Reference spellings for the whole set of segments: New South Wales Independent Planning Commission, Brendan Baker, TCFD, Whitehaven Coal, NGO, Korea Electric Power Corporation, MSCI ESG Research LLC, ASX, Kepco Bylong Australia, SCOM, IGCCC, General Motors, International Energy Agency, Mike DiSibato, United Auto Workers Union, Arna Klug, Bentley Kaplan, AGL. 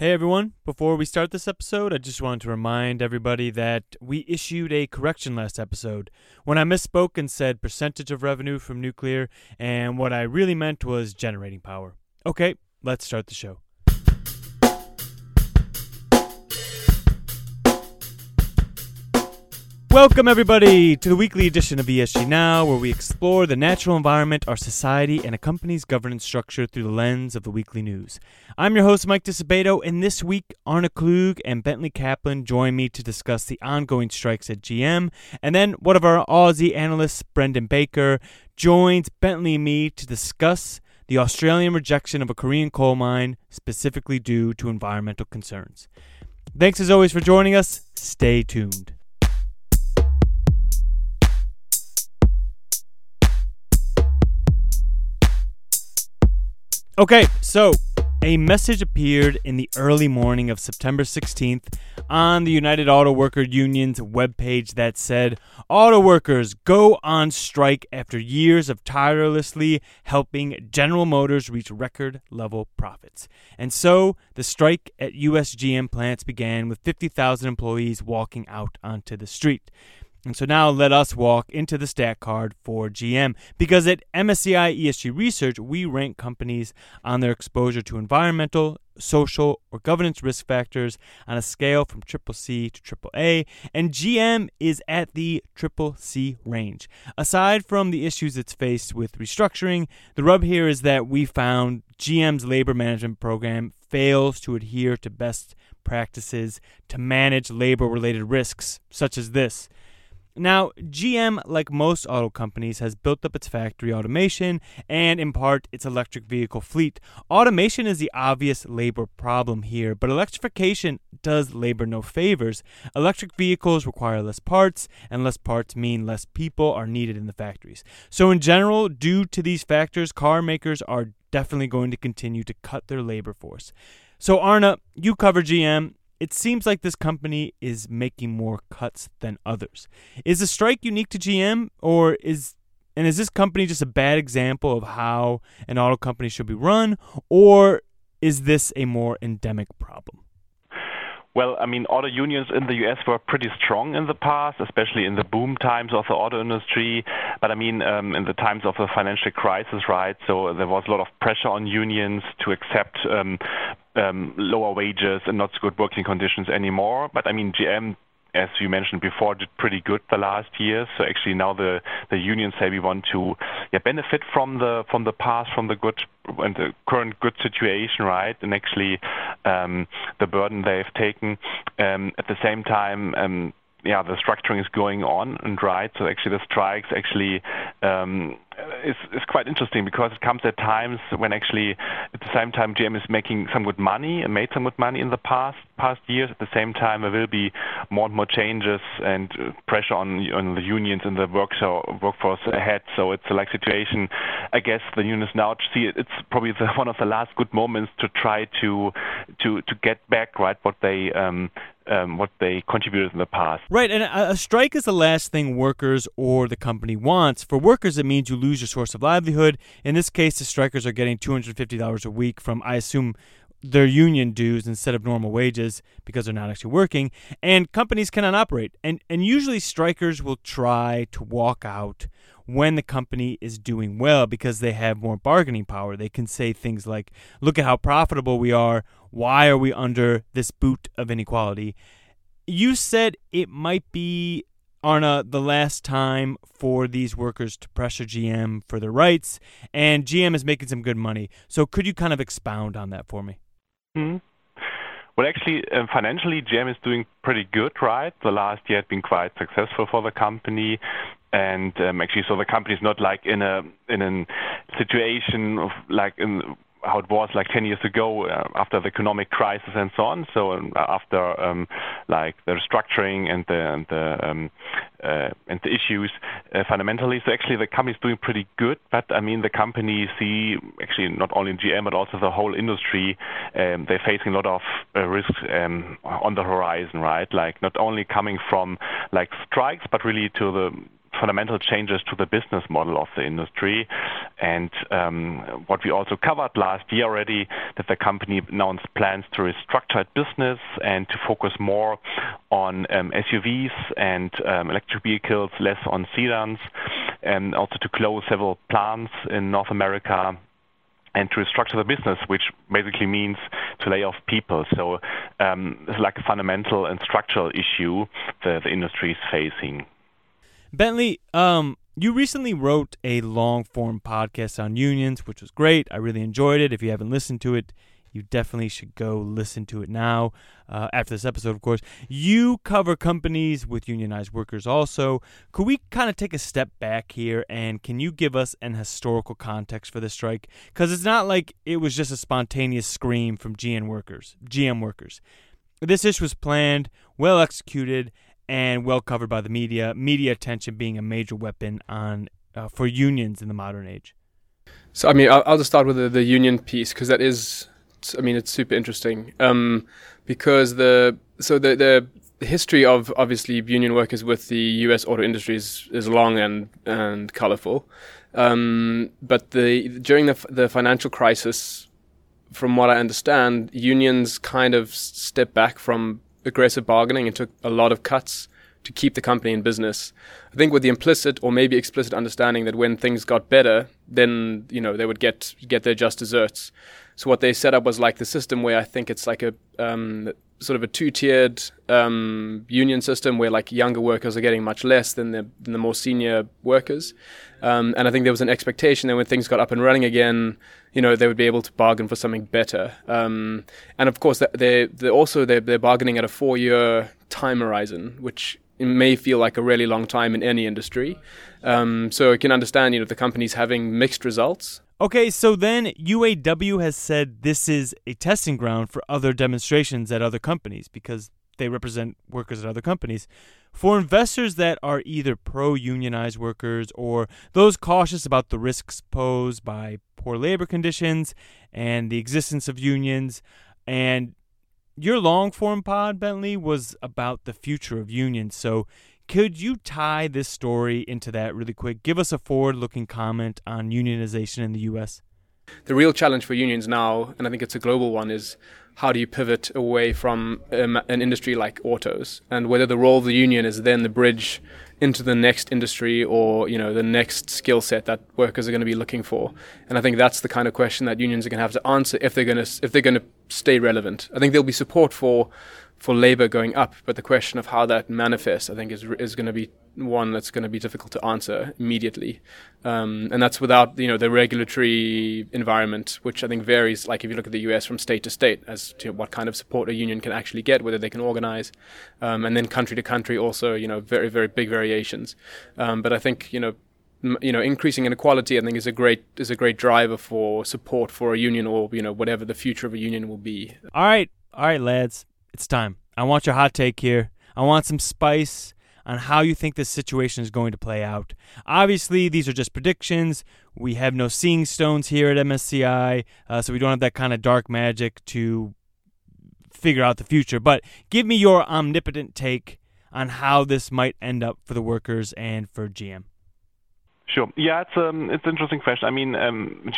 Hey everyone, before we start this episode, I just wanted to remind everybody that we issued a correction last episode when I misspoke and said percentage of revenue from nuclear, and what I really meant was generating power. Okay, let's start the show. Welcome everybody to the weekly edition of ESG Now, where we explore the natural environment, our society, and a company's governance structure through the lens of the weekly news. I'm your host, Mike DiSibato, and this week, Arna Klug and Bentley Kaplan join me to discuss the ongoing strikes at GM, and then one of our Aussie analysts, Brendan Baker, joins Bentley and me to discuss the Australian rejection of a Korean coal mine, specifically due to environmental concerns. Thanks as always for joining us. Stay tuned. Okay, so a message appeared in the early morning of September 16th on the United Auto Workers Union's webpage that said, "Auto workers go on strike after years of tirelessly helping General Motors reach record-level profits." And so the strike at U.S. GM plants began with 50,000 employees walking out onto the street. And so now let us walk into the stat card for GM, because at MSCI ESG Research, we rank companies on their exposure to environmental, social, or governance risk factors on a scale from CCC to AAA, and GM is at the CCC range. Aside from the issues it's faced with restructuring, the rub here is that we found GM's labor management program fails to adhere to best practices to manage labor-related risks, such as this. Now, GM, like most auto companies, has built up its factory automation and, in part, its electric vehicle fleet. Automation is the obvious labor problem here, but electrification does labor no favors. Electric vehicles require less parts, and less parts mean less people are needed in the factories. So, in general, due to these factors, car makers are definitely going to continue to cut their labor force. So, Arna, you cover GM. It seems like this company is making more cuts than others. Is the strike unique to GM, or is this company just a bad example of how an auto company should be run, or is this a more endemic problem? Well, I mean, auto unions in the U.S. were pretty strong in the past, especially in the boom times of the auto industry. But I mean, in the times of the financial crisis, right? So there was a lot of pressure on unions to accept lower wages and not good working conditions anymore. But I mean, GM, as you mentioned before, did pretty good the last year. So actually now the unions say we want to benefit from the past, from the good and the current good situation, right? And actually the burden they've taken. At the same time, the structuring is going on, and right. So actually the strikes is quite interesting, because it comes at times when actually at the same time GM is making some good money and made some good money in the past years. At the same time, there will be more and more changes and pressure on the unions and the workforce ahead. So it's a like situation. I guess the unions now see it. It's probably one of the last good moments to try to get back right what they contributed in the past. Right, and a strike is the last thing workers or the company wants. For workers, it means you lose your source of livelihood. In this case, the strikers are getting $250 a week from, I assume, their union dues instead of normal wages, because they're not actually working. And companies cannot operate. And usually strikers will try to walk out when the company is doing well, because they have more bargaining power. They can say things like, "Look at how profitable we are. Why are we under this boot of inequality?" You said it might be, Arna, the last time for these workers to pressure GM for their rights, and GM is making some good money. So could you kind of expound on that for me? Mm-hmm. Well, actually, financially, GM is doing pretty good, right? The last year had been quite successful for the company. And actually, so the company is not like in a situation of like in how it was like 10 years ago after the economic crisis and so on. So after like the restructuring and the issues fundamentally. So actually the company is doing pretty good, but I mean the company see actually not only GM but also the whole industry, they're facing a lot of risks on the horizon, right? Like not only coming from like strikes, but really to the fundamental changes to the business model of the industry. And what we also covered last year already, that the company announced plans to restructure its business and to focus more on SUVs and electric vehicles, less on sedans, and also to close several plants in North America and to restructure the business, which basically means to lay off people. So it's like a fundamental and structural issue that the industry is facing. Bentley, you recently wrote a long-form podcast on unions, which was great. I really enjoyed it. If you haven't listened to it, you definitely should go listen to it now, after this episode, of course. You cover companies with unionized workers also. Could we kind of take a step back here, and can you give us an historical context for this strike? Because it's not like it was just a spontaneous scream from GM workers. This issue was planned, well executed, and well covered by the media, media attention being a major weapon on for unions in the modern age. So, I mean, I'll just start with the union piece, because that is... I mean, it's super interesting because the history of obviously union workers with the U.S. auto industry is long and colorful. But during the financial crisis, from what I understand, unions kind of stepped back from aggressive bargaining and took a lot of cuts to keep the company in business. I think with the implicit or maybe explicit understanding that when things got better, then they would get their just desserts. So what they set up was like the system where I think it's like a sort of a two-tiered union system where like younger workers are getting much less than the more senior workers. And I think there was an expectation that when things got up and running again, they would be able to bargain for something better. And of course, they're bargaining at a 4-year time horizon, which it may feel like a really long time in any industry. So I can understand, the company's having mixed results. Okay, so then UAW has said this is a testing ground for other demonstrations at other companies because they represent workers at other companies. For investors that are either pro-unionized workers or those cautious about the risks posed by poor labor conditions and the existence of unions, and your long-form pod, Bentley, was about the future of unions, so could you tie this story into that really quick? Give us a forward-looking comment on unionization in the U.S. The real challenge for unions now, and I think it's a global one, is how do you pivot away from an industry like autos, and whether the role of the union is then the bridge into the next industry or the next skill set that workers are going to be looking for. And I think that's the kind of question that unions are going to have to answer if they're going to stay relevant. I think there'll be support for labor going up, but the question of how that manifests, I think, is going to be one that's going to be difficult to answer immediately. And that's without, the regulatory environment, which I think varies, like if you look at the US from state to state, as to what kind of support a union can actually get, whether they can organize, and then country to country also, very, very big variations. But I think, increasing inequality, I think, is a great driver for support for a union or, whatever the future of a union will be. All right, lads. It's time. I want your hot take here. I want some spice on how you think this situation is going to play out. Obviously, these are just predictions. We have no seeing stones here at MSCI, so we don't have that kind of dark magic to figure out the future. But give me your omnipotent take on how this might end up for the workers and for GM. Sure. Yeah, it's an interesting question. I mean,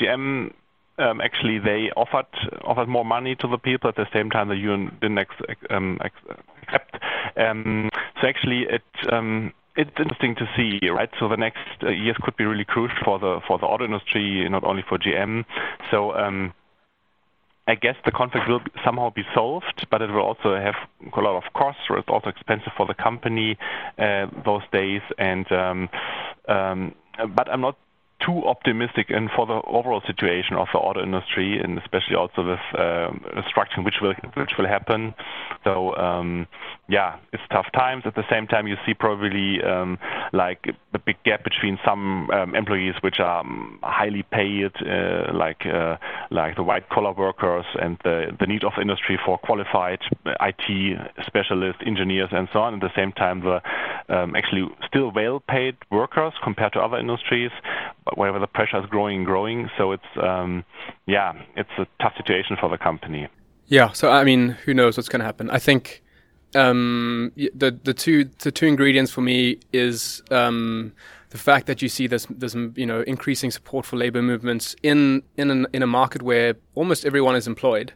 GM... actually, they offered more money to the people. At the same time, the union didn't accept. So actually, it's interesting to see, right? So the next years could be really crucial for the auto industry, not only for GM. So I guess the conflict will somehow be solved, but it will also have a lot of costs. It's also expensive for the company those days, and but I'm not too optimistic and for the overall situation of the auto industry, and especially also with restructuring which will happen. So it's tough times. At the same time, you see probably like the big gap between some employees which are highly paid, like the white collar workers, and the need of the industry for qualified IT specialists, engineers, and so on. At the same time, the actually still well paid workers compared to other industries, but wherever the pressure is growing. So it's a tough situation for the company. Yeah, so I mean, who knows what's going to happen. I think The two ingredients for me is the fact that you see this increasing support for labor movements in a market where almost everyone is employed.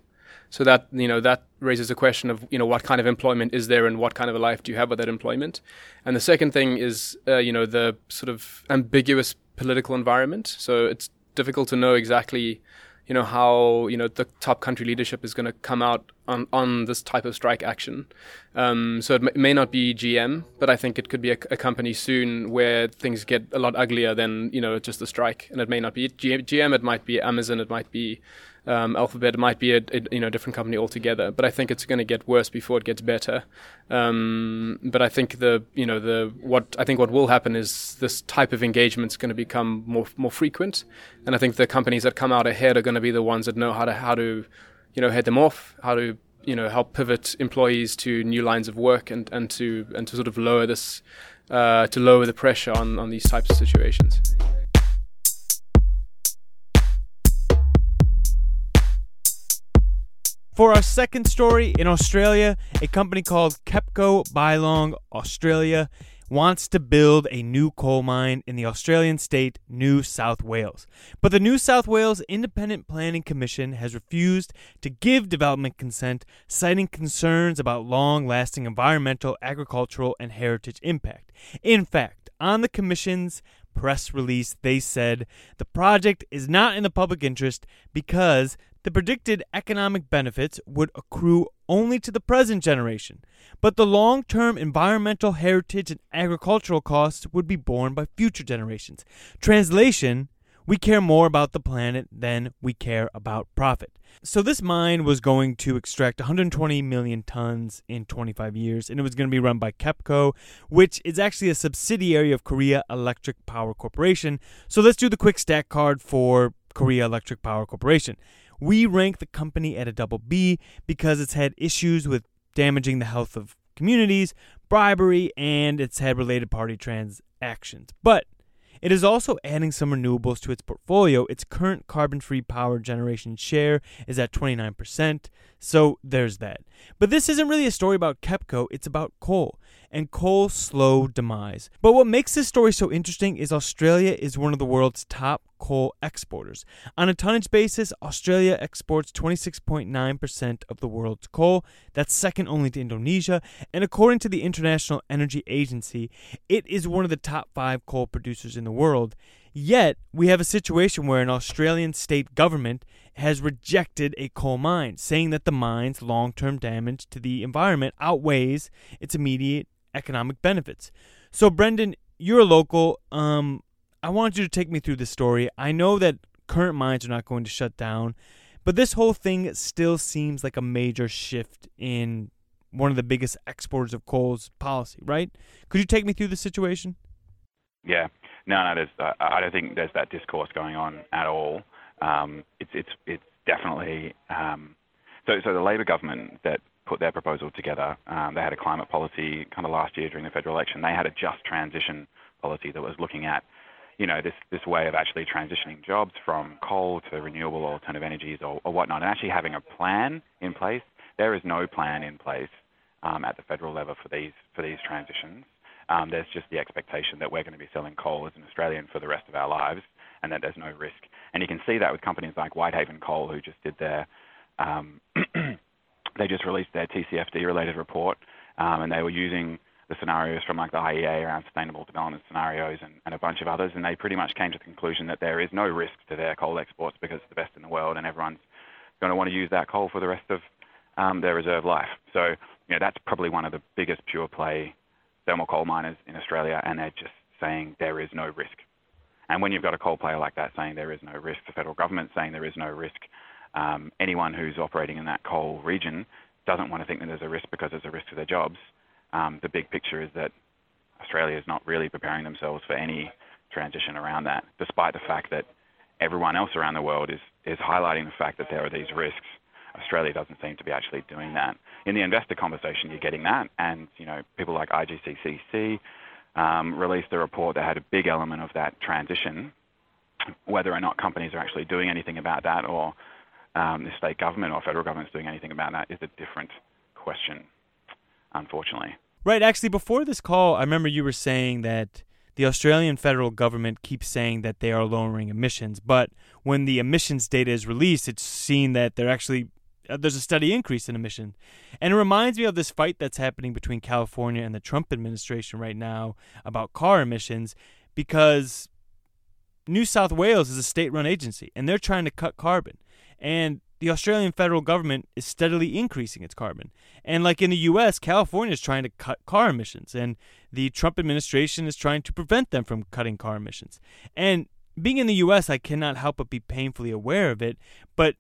So that, that raises a question of, what kind of employment is there and what kind of a life do you have with that employment? And the second thing is, the sort of ambiguous political environment. So it's difficult to know exactly, how, the top country leadership is going to come out on this type of strike action. So it may not be GM, but I think it could be a company soon where things get a lot uglier than, just the strike. And it may not be GM, it might be Amazon, it might be Alphabet, it might be a different company altogether, but I think it's going to get worse before it gets better. But I think what will happen is this type of engagement is going to become more frequent, and I think the companies that come out ahead are going to be the ones that know how to head them off, how to help pivot employees to new lines of work, and to sort of lower this to lower the pressure on these types of situations. For our second story, in Australia, a company called Kepco Bylong Australia wants to build a new coal mine in the Australian state New South Wales. But the New South Wales Independent Planning Commission has refused to give development consent, citing concerns about long-lasting environmental, agricultural, and heritage impact. In fact, on the commission's press release, they said the project is not in the public interest because the predicted economic benefits would accrue only to the present generation, but the long-term environmental, heritage, and agricultural costs would be borne by future generations. Translation: we care more about the planet than we care about profit. So this mine was going to extract 120 million tons in 25 years, and it was going to be run by Kepco, which is actually a subsidiary of Korea Electric Power Corporation. So let's do the quick stack card for Korea Electric Power Corporation. We rank the company at a double B because it's had issues with damaging the health of communities, bribery, and it's had related party transactions. But it is also adding some renewables to its portfolio. Its current carbon-free power generation share is at 29%, so there's that. But this isn't really a story about Kepco, it's about coal, and coal's slow demise. But what makes this story so interesting is Australia is one of the world's top coal exporters. On a tonnage basis, Australia exports 26.9% of the world's coal. That's second only to Indonesia. And according to the International Energy Agency, it is one of the top 5 coal producers in the world. Yet, we have a situation where an Australian state government has rejected a coal mine, saying that the mine's long-term damage to the environment outweighs its immediate economic benefits. So, Brendan, you're a local. I want you to take me through this story. I know that current mines are not going to shut down, but this whole thing still seems like a major shift in one of the biggest exporters of coal's policy, right? Could you take me through the situation? Yeah. No, I don't think there's that discourse going on at all. It's definitely so the Labor government that put their proposal together, they had a climate policy kind of last year during the federal election. They had a just transition policy that was looking at this way of actually transitioning jobs from coal to renewable alternative energies or whatnot, and actually having a plan in place. There is no plan in place at the federal level for these transitions. There's just the expectation that we're going to be selling coal as an Australian for the rest of our lives, and that there's no risk. And you can see that with companies like Whitehaven Coal, who just did their they just released their TCFD related report, and they were using the scenarios from like the IEA around sustainable development scenarios and a bunch of others, and they pretty much came to the conclusion that there is no risk to their coal exports because it's the best in the world, and everyone's going to want to use that coal for the rest of their reserve life. So that's probably one of the biggest pure play thermal coal miners in Australia, and they're just saying there is no risk. And when you've got a coal player like that saying there is no risk, the federal government saying there is no risk, anyone who's operating in that coal region doesn't want to think that there's a risk because there's a risk to their jobs. The big picture is that Australia is not really preparing themselves for any transition around that, despite the fact that everyone else around the world is highlighting the fact that there are these risks. Australia doesn't seem to be actually doing that. In the investor conversation, you're getting that, and people like IGCCC released a report that had a big element of that transition. Whether or not companies are actually doing anything about that, or the state government or federal government's doing anything about that, is a different question. unfortunately. Right. Actually, before this call, I remember you were saying that the Australian federal government keeps saying that they are lowering emissions, but when the emissions data is released, it's seen that they're actually there's a steady increase in emissions. And it reminds me of this fight that's happening between California and the Trump administration right now about car emissions, because New South Wales is a state-run agency, and they're trying to cut carbon. And the Australian federal government is steadily increasing its carbon. And like in the U.S., California is trying to cut car emissions, and the Trump administration is trying to prevent them from cutting car emissions. And being in the U.S., I cannot help but be painfully aware of it, but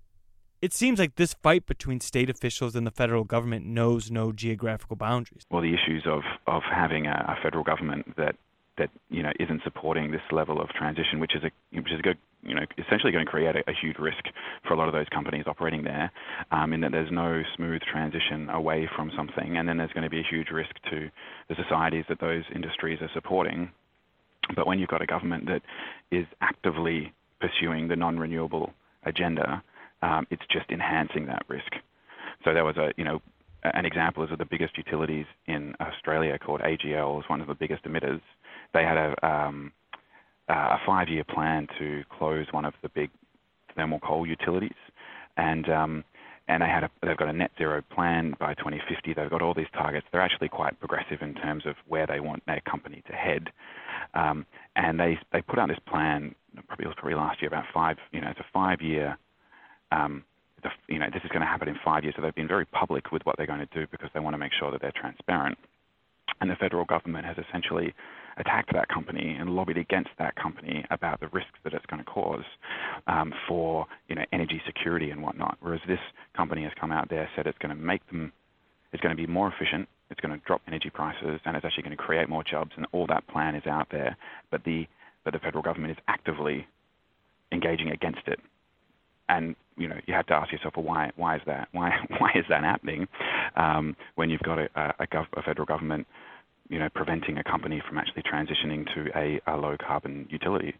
it seems like this fight between state officials and the federal government knows no geographical boundaries. Well, the issues of having a federal government that isn't supporting this level of transition, which is essentially going to create a huge risk for a lot of those companies operating there, in that there's no smooth transition away from something, and then there's going to be a huge risk to the societies that those industries are supporting. But when you've got a government that is actively pursuing the non-renewable agenda, it's just enhancing that risk. So there was an example is of the biggest utilities in Australia called AGL, is one of the biggest emitters. They had a 5-year plan to close one of the big thermal coal utilities, and they've got a net zero plan by 2050. They've got all these targets. They're actually quite progressive in terms of where they want their company to head, and they put out this plan. It was probably last year, about five. It's a 5-year. This is going to happen in 5 years. So they've been very public with what they're going to do because they want to make sure that they're transparent. And the federal government has essentially attacked that company and lobbied against that company about the risks that it's going to cause for energy security and whatnot. Whereas this company has come out there, said it's going to be more efficient, it's going to drop energy prices, and it's actually going to create more jobs. And all that plan is out there, but the federal government is actively engaging against it. And you have to ask yourself, well, why is that? Why is that happening? When you've got a federal government, preventing a company from actually transitioning to a low carbon utility.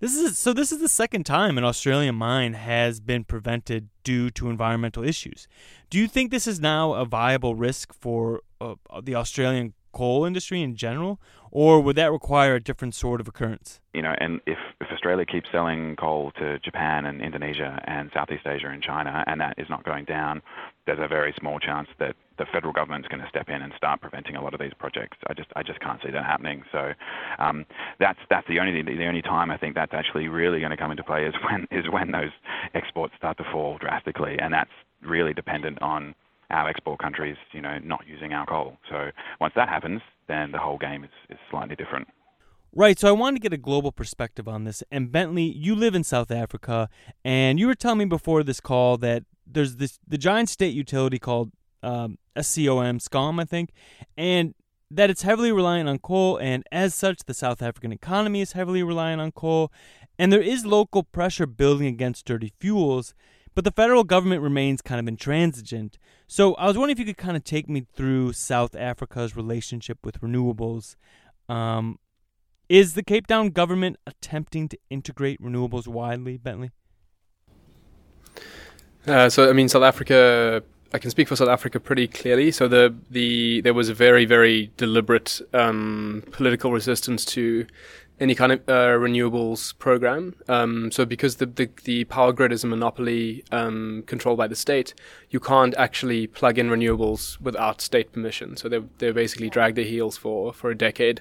This is the second time an Australian mine has been prevented due to environmental issues. Do you think this is now a viable risk for the Australian coal industry in general, or would that require a different sort of occurrence? And if Australia keeps selling coal to Japan and Indonesia and Southeast Asia and China, and that is not going down, there's a very small chance that the federal government's going to step in and start preventing a lot of these projects. I just can't see that happening. So that's the only time I think that's actually really going to come into play is when those exports start to fall drastically, and that's really dependent on our export countries, not using our coal. So once that happens, then the whole game is slightly different. Right, so I wanted to get a global perspective on this. And Bentley, you live in South Africa, and you were telling me before this call that there's the giant state utility called SCOM, I think, and that it's heavily reliant on coal, and as such, the South African economy is heavily reliant on coal, and there is local pressure building against dirty fuels, but the federal government remains kind of intransigent. So I was wondering if you could kind of take me through South Africa's relationship with renewables. Is the Cape Town government attempting to integrate renewables widely, Bentley? South Africa, I can speak for South Africa pretty clearly. So there was a very, very deliberate political resistance to any kind of renewables program. Because the power grid is a monopoly controlled by the state, you can't actually plug in renewables without state permission. So they basically dragged their heels for a decade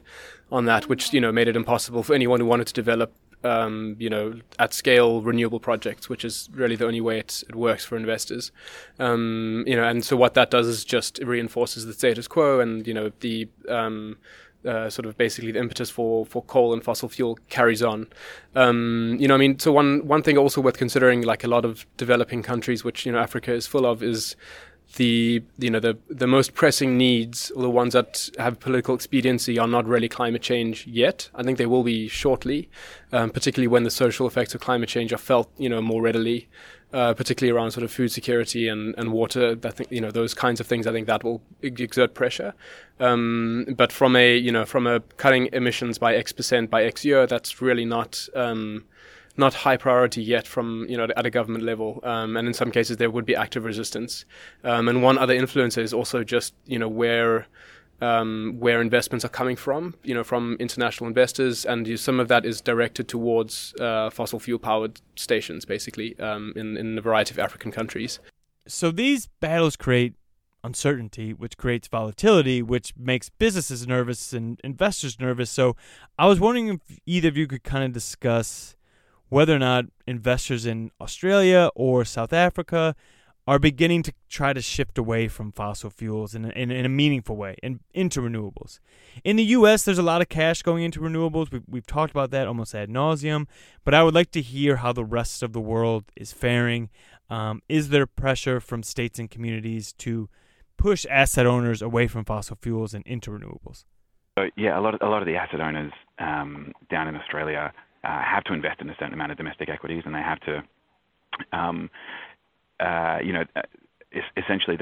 on that, which made it impossible for anyone who wanted to develop at scale renewable projects, which is really the only way it works for investors. And so what that does is just reinforces the status quo, and the impetus for coal and fossil fuel carries on. So one thing also worth considering, like a lot of developing countries, which Africa is full of, is the most pressing needs, or the ones that have political expediency, are not really climate change yet. I think they will be shortly, particularly when the social effects of climate change are felt, more readily, particularly around sort of food security and water. I think those kinds of things. I think that will exert pressure. But from a cutting emissions by X% by X year, that's really not not high priority yet from, you know, at a government level. And in some cases, there would be active resistance. And one other influencer is also just, you know, where investments are coming from, you know, from international investors, and some of that is directed towards fossil fuel-powered stations, basically, in a variety of African countries. So these battles create uncertainty, which creates volatility, which makes businesses nervous and investors nervous. So I was wondering if either of you could kind of discuss whether or not investors in Australia or South Africa are beginning to try to shift away from fossil fuels in a meaningful way and into renewables. In the U.S., there's a lot of cash going into renewables. We've talked about that almost ad nauseum, but I would like to hear how the rest of the world is faring. Is there pressure from states and communities to push asset owners away from fossil fuels and into renewables? So, yeah, a lot of the asset owners down in Australia have to invest in a certain amount of domestic equities, and they have to... essentially,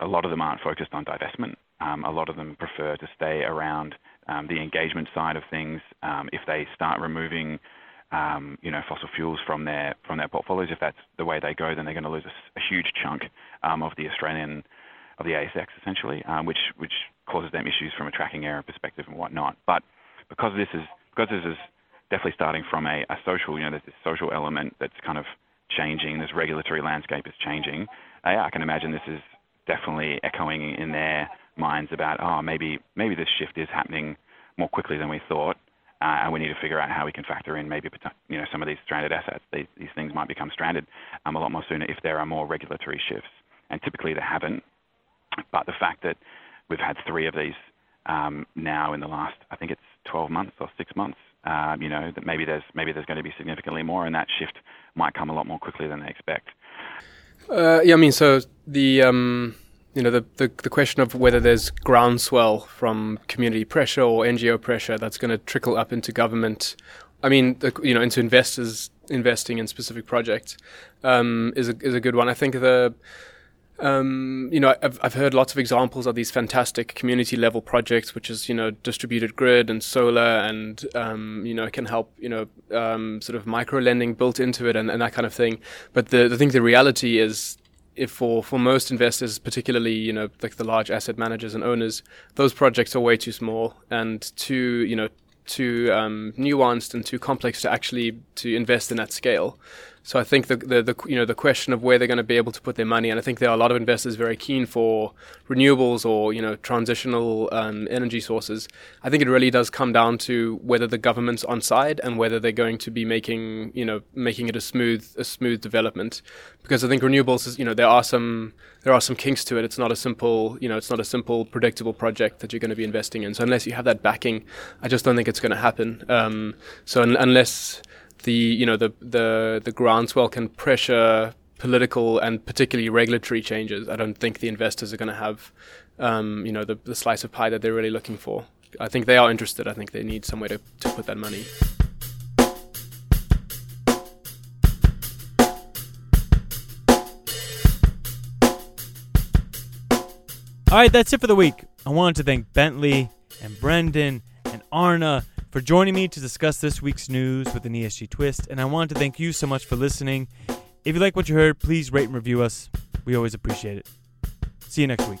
a lot of them aren't focused on divestment. A lot of them prefer to stay around the engagement side of things. If they start removing, fossil fuels from their portfolios, if that's the way they go, then they're going to lose a huge chunk of the ASX, essentially, which causes them issues from a tracking error perspective and whatnot. But because this is definitely starting from a social, there's this social element that's kind of changing, this regulatory landscape is changing. I can imagine this is definitely echoing in their minds about, maybe this shift is happening more quickly than we thought, and we need to figure out how we can factor in maybe some of these stranded assets. These things might become stranded a lot more sooner if there are more regulatory shifts. And typically they haven't. But the fact that we've had three of these now in the last, I think it's 12 months or 6 months, that maybe there's going to be significantly more, and that shift might come a lot more quickly than they expect. So the the question of whether there's groundswell from community pressure or NGO pressure that's going to trickle up into government, into investors investing in specific projects, is a good one. I think I've heard lots of examples of these fantastic community level projects, which is, distributed grid and solar and, can help, sort of micro lending built into it and that kind of thing. But I think the reality is, if for most investors, particularly, like the large asset managers and owners, those projects are way too small and too nuanced and too complex to invest in at scale. So I think the question of where they're going to be able to put their money, and I think there are a lot of investors very keen for renewables or transitional energy sources. I think it really does come down to whether the government's on side and whether they're going to be making it a smooth development. Because I think renewables is, there are some kinks to it. It's not a simple predictable project that you're going to be investing in. So unless you have that backing, I just don't think it's going to happen. Unless the groundswell can pressure political and particularly regulatory changes, I don't think the investors are going to have, the slice of pie that they're really looking for. I think they are interested. I think they need somewhere to put that money. All right, that's it for the week. I wanted to thank Bentley and Brendan and Arna for joining me to discuss this week's news with an ESG twist, and I wanted to thank you so much for listening. If you like what you heard, please rate and review us. We always appreciate it. See you next week.